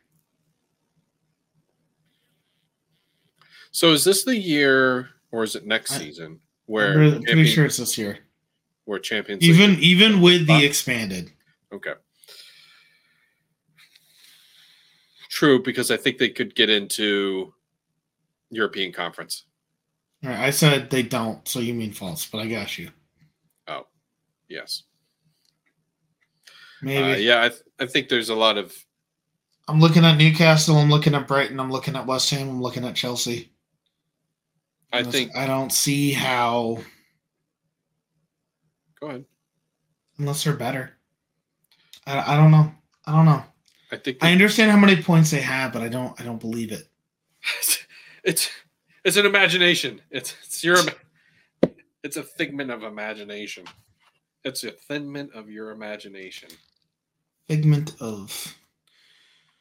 So is this the year, or is it next I, season? Where I'm pretty sure it's this year. Where Champions League even even with the expanded. Okay. True, because I think they could get into European Conference. All right, I said they don't, so you mean false, but I got you. Oh, yes. Maybe. Uh, yeah, I, th- I think there's a lot of... I'm looking at Newcastle, I'm looking at Brighton, I'm looking at West Ham, I'm looking at Chelsea. I Unless think... I don't see how... Go ahead. Unless they're better. I, I don't know. I don't know. I think I understand how many points they have, but I don't. I don't believe it. It's it's an imagination. It's it's your. It's a figment of imagination. It's a figment of your imagination. Figment of.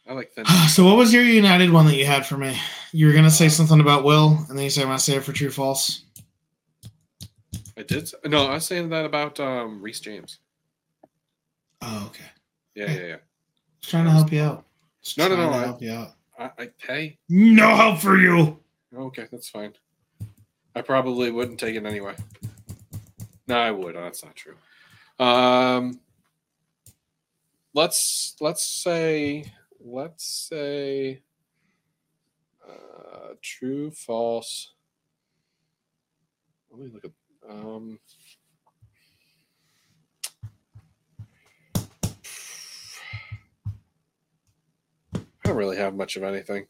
I like that. So, what was your United one that you had for me? You were gonna say something about Will, and then you said, "I'm gonna say it for true, false." I did. No, I was saying that about um, Reece James. Oh, okay. Yeah, yeah, yeah. Trying to help you out. Just no, no, no. I, help you out. I, I pay. No help for you. Okay, that's fine. I probably wouldn't take it anyway. No, I would. Oh, that's not true. Um, let's let's say let's say uh, true, false. Let me look at um. I don't really have much of anything.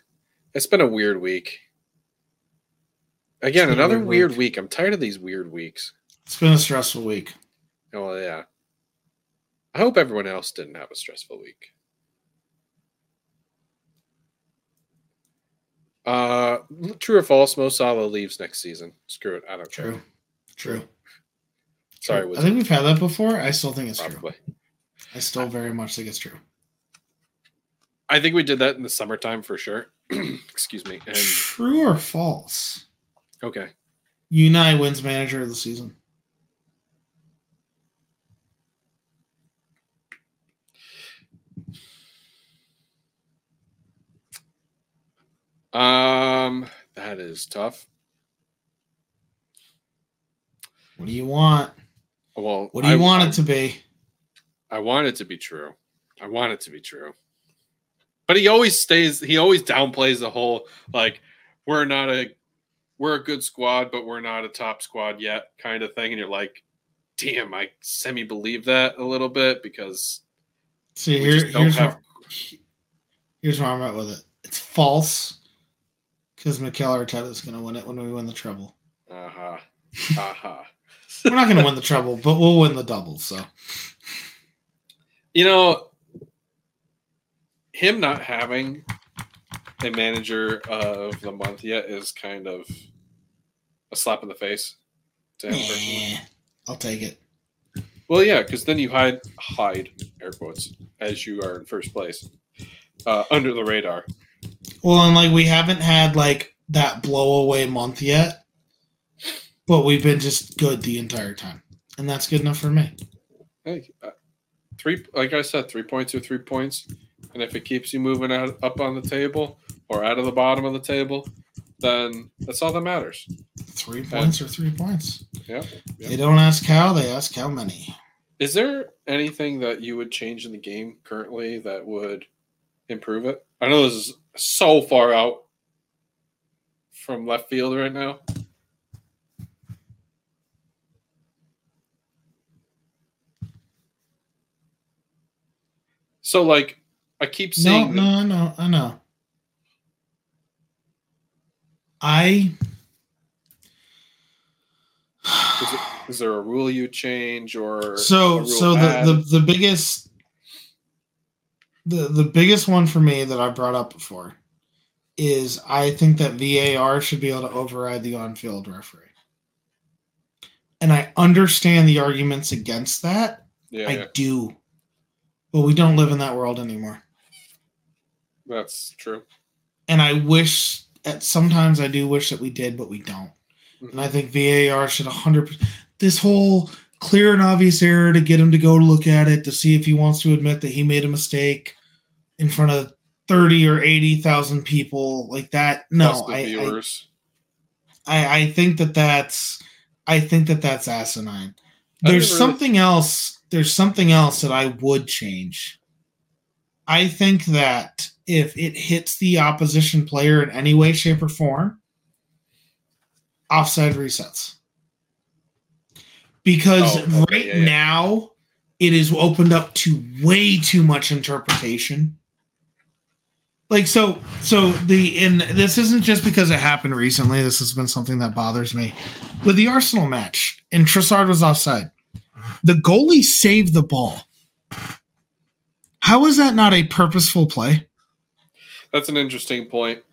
It's been a weird week. Again, another weird week. week. I'm tired of these weird weeks. It's been a stressful week. Oh, yeah. I hope everyone else didn't have a stressful week. Uh, true or false, Mo Salah leaves next season. Screw it. I don't care. True. True. Sorry. I think we've had that before. I still think it's true. I still very much think it's true. I think we did that in the summertime for sure. Excuse me. And true or false? Okay. Unai wins manager of the season. Um, that is tough. What do you want? Well, what do you I, want I, it to be? I want it to be true. I want it to be true. But he always stays, he always downplays the whole, like, we're not a, we're a good squad, but we're not a top squad yet kind of thing. And you're like, damn, I semi-believe that a little bit because See, we here, just don't here's have. Where, here's where I'm at with it. It's false because Mikel Arteta is going to win it when we win the treble. Uh-huh. Uh-huh. We're not going to win the treble, but we'll win the double, so. You know, him not having a manager of the month yet is kind of a slap in the face to him. Yeah, personally. I'll take it. Well, yeah, because then you hide, hide, air quotes, as you are in first place, uh, under the radar. Well, and, like, we haven't had, like, that blow-away month yet, but we've been just good the entire time, and that's good enough for me. Hey, uh, three, like I said, three points or three points. And if it keeps you moving out, up on the table or out of the bottom of the table, then that's all that matters. Three points and, or three points. Yeah, yeah. They don't ask how, they ask how many. Is there anything that you would change in the game currently that would improve it? I know this is so far out from left field right now. So, like, I keep saying no, that. no, no, I know. I is, it, is there a rule you change or so? So the, the the biggest the the biggest one for me that I brought up before is I think that V A R should be able to override the on-field referee, and I understand the arguments against that. Yeah, I yeah. do, but we don't live in that world anymore. That's true. And I wish at sometimes I do wish that we did, but we don't. And I think V A R should one hundred percent this whole clear and obvious error to get him to go look at it, to see if he wants to admit that he made a mistake in front of thirty or eighty thousand people like that. No, I, I, I think that that's, I think that that's asinine. There's something else. There's something else that I would change. I think that if it hits the opposition player in any way, shape, or form, offside resets. Because oh, okay, right yeah, yeah. now, it is opened up to way too much interpretation. Like, so, so the, and this isn't just because it happened recently. This has been something that bothers me. With the Arsenal match, and Trossard was offside, the goalie saved the ball. How is that not a purposeful play? That's an interesting point.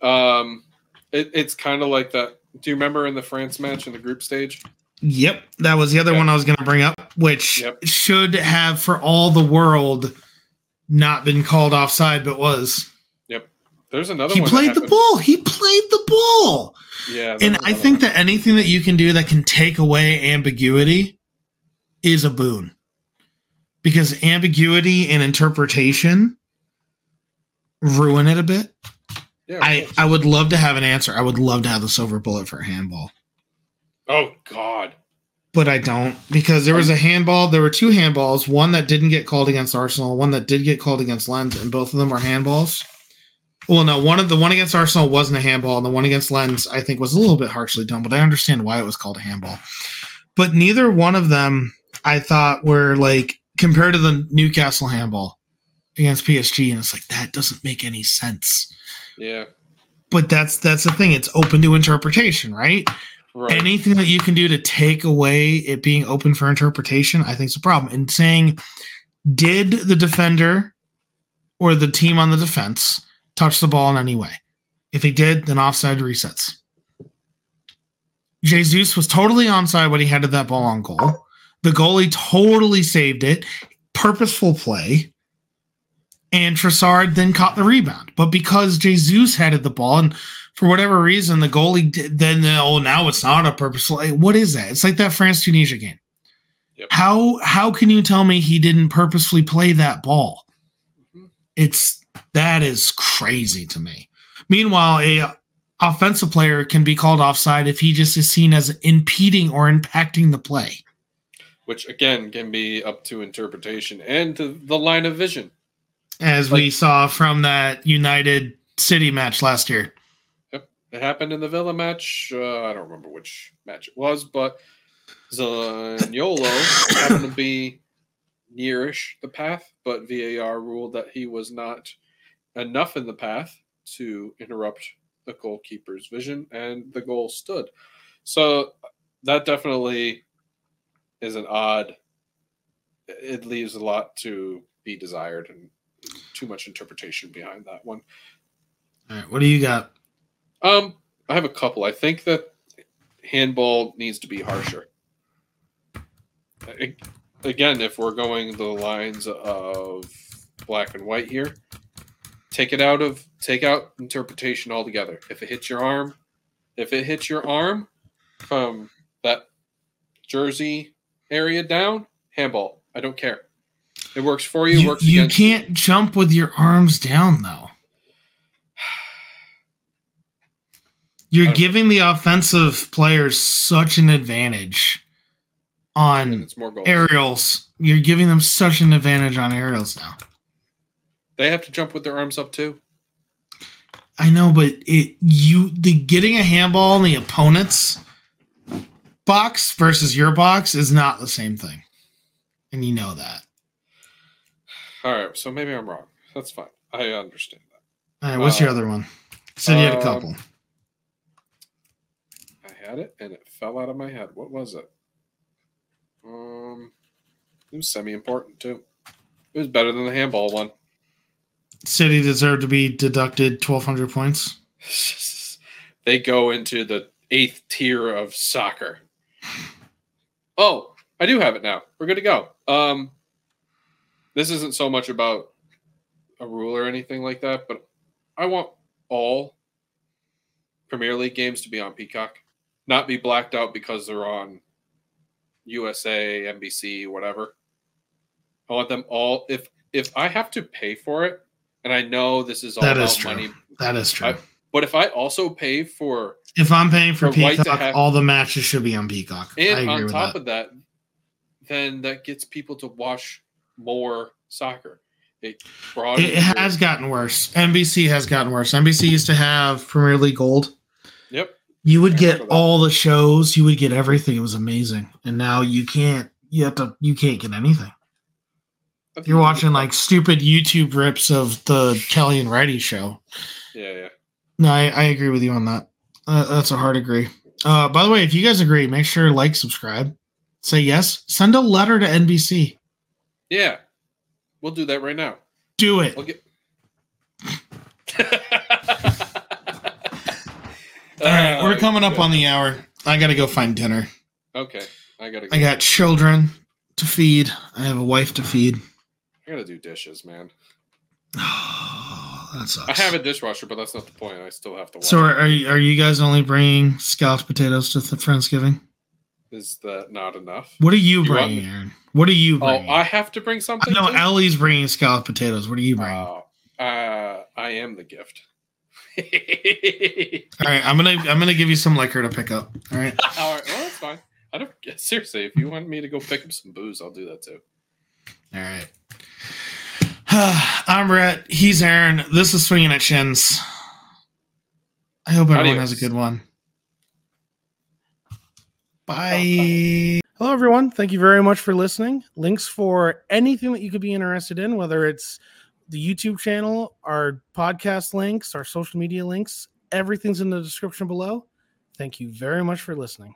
Um, it, it's kind of like that. Do you remember in the France match in the group stage? Yep. That was the other yep. one I was going to bring up, which yep. should have, for all the world, not been called offside, but was. Yep. There's another he one. He played the ball. He played the ball. Yeah. And I think one. that anything that you can do that can take away ambiguity is a boon. Because ambiguity and interpretation ruin it a bit. Yeah, I, I would love to have an answer. I would love to have the silver bullet for handball. Oh, God. But I don't. Because there was a handball. There were two handballs. One that didn't get called against Arsenal. One that did get called against Lens. And both of them are handballs. Well, no. One of the one against Arsenal wasn't a handball. And the one against Lens, I think, was a little bit harshly done. But I understand why it was called a handball. But neither one of them, I thought, were like, compared to the Newcastle handball against P S G, and it's like, that doesn't make any sense. Yeah. But that's that's the thing. It's open to interpretation, right? Right. Anything that you can do to take away it being open for interpretation, I think is a problem. And saying, did the defender or the team on the defense touch the ball in any way? If he did, then offside resets. Jesus was totally onside when he headed that ball on goal. The goalie totally saved it. Purposeful play. And Trossard then caught the rebound. But because Jesus headed the ball, and for whatever reason, the goalie did, then, oh, now it's not a purposeful play. What is that? It's like that France-Tunisia game. Yep. How how can you tell me he didn't purposefully play that ball? Mm-hmm. It's that is crazy to me. Meanwhile, a offensive player can be called offside if he just is seen as impeding or impacting the play. Which, again, can be up to interpretation and to the line of vision. as like, we saw from that United City match last year. Yep, it happened in the Villa match. Uh, I don't remember which match it was, but Zaniolo happened to be nearish the path, but V A R ruled that he was not enough in the path to interrupt the goalkeeper's vision, and the goal stood. So that definitely is an odd. It leaves a lot to be desired and too much interpretation behind that one. All right, what do you got? Um, I have a couple. I think that handball needs to be harsher. It, again, if we're going the lines of black and white here, take it out of take out interpretation altogether. If it hits your arm, if it hits your arm from that jersey area down, handball. I don't care. It works for you. You, works you can't jump with your arms down, though. You're giving know. the offensive players such an advantage on aerials. You're giving them such an advantage on aerials now. They have to jump with their arms up, too. I know, but it you the getting a handball in the opponent's box versus your box is not the same thing. And you know that. All right, so maybe I'm wrong. That's fine. I understand that. All right, what's um, your other one? Said you had a couple. I had it, and it fell out of my head. What was it? Um, it was semi-important, too. It was better than the handball one. City deserved to be deducted twelve hundred points. They go into the eighth tier of soccer. Oh, I do have it now. We're good to go. Um, this isn't so much about a rule or anything like that, but I want all Premier League games to be on Peacock, not be blacked out because they're on U S A, N B C, whatever. I want them all. If if I have to pay for it, and I know this is all that about is money. That is true. I, but if I also pay for, if I'm paying for Peacock, right have, all the matches should be on Peacock. And I agree on with top that. of that. Then that gets people to watch more soccer. It, it has gotten worse. N B C has gotten worse. N B C used to have Premier League Gold. Yep. You would get all the shows. You would get everything. It was amazing. And now you can't. You have to. You can't get anything. You're watching like stupid YouTube rips of the Kelly and Righty show. Yeah, yeah. No, I, I agree with you on that. Uh, that's a hard agree. Uh, by the way, if you guys agree, make sure to like, subscribe. Say yes. Send a letter to N B C. Yeah. We'll do that right now. Do it. We'll get... All right. We're coming up on the hour. I got to go find dinner. Okay. I got to go. I got children to feed. I have a wife to feed. I got to do dishes, man. Oh, that sucks. I have a dishwasher, but that's not the point. I still have to wash. So are, are, you, are you guys only bringing scalloped potatoes to the Friendsgiving? Is that not enough? What are you, you bringing, Aaron? What are you bringing? Oh, I have to bring something? No, Ellie's bringing scalloped potatoes. What are you bringing? Oh, uh, I am the gift. All right, I'm gonna I'm gonna give you some liquor to pick up. All right. All right. Well, that's fine. I don't seriously. If you want me to go pick up some booze, I'll do that too. All right. I'm Brett. He's Aaron. This is Swinging at Shins. I hope everyone has a good one. Bye. Hello, everyone. Thank you very much for listening. Links for anything that you could be interested in, whether it's the YouTube channel, our podcast links, our social media links, everything's in the description below. Thank you very much for listening.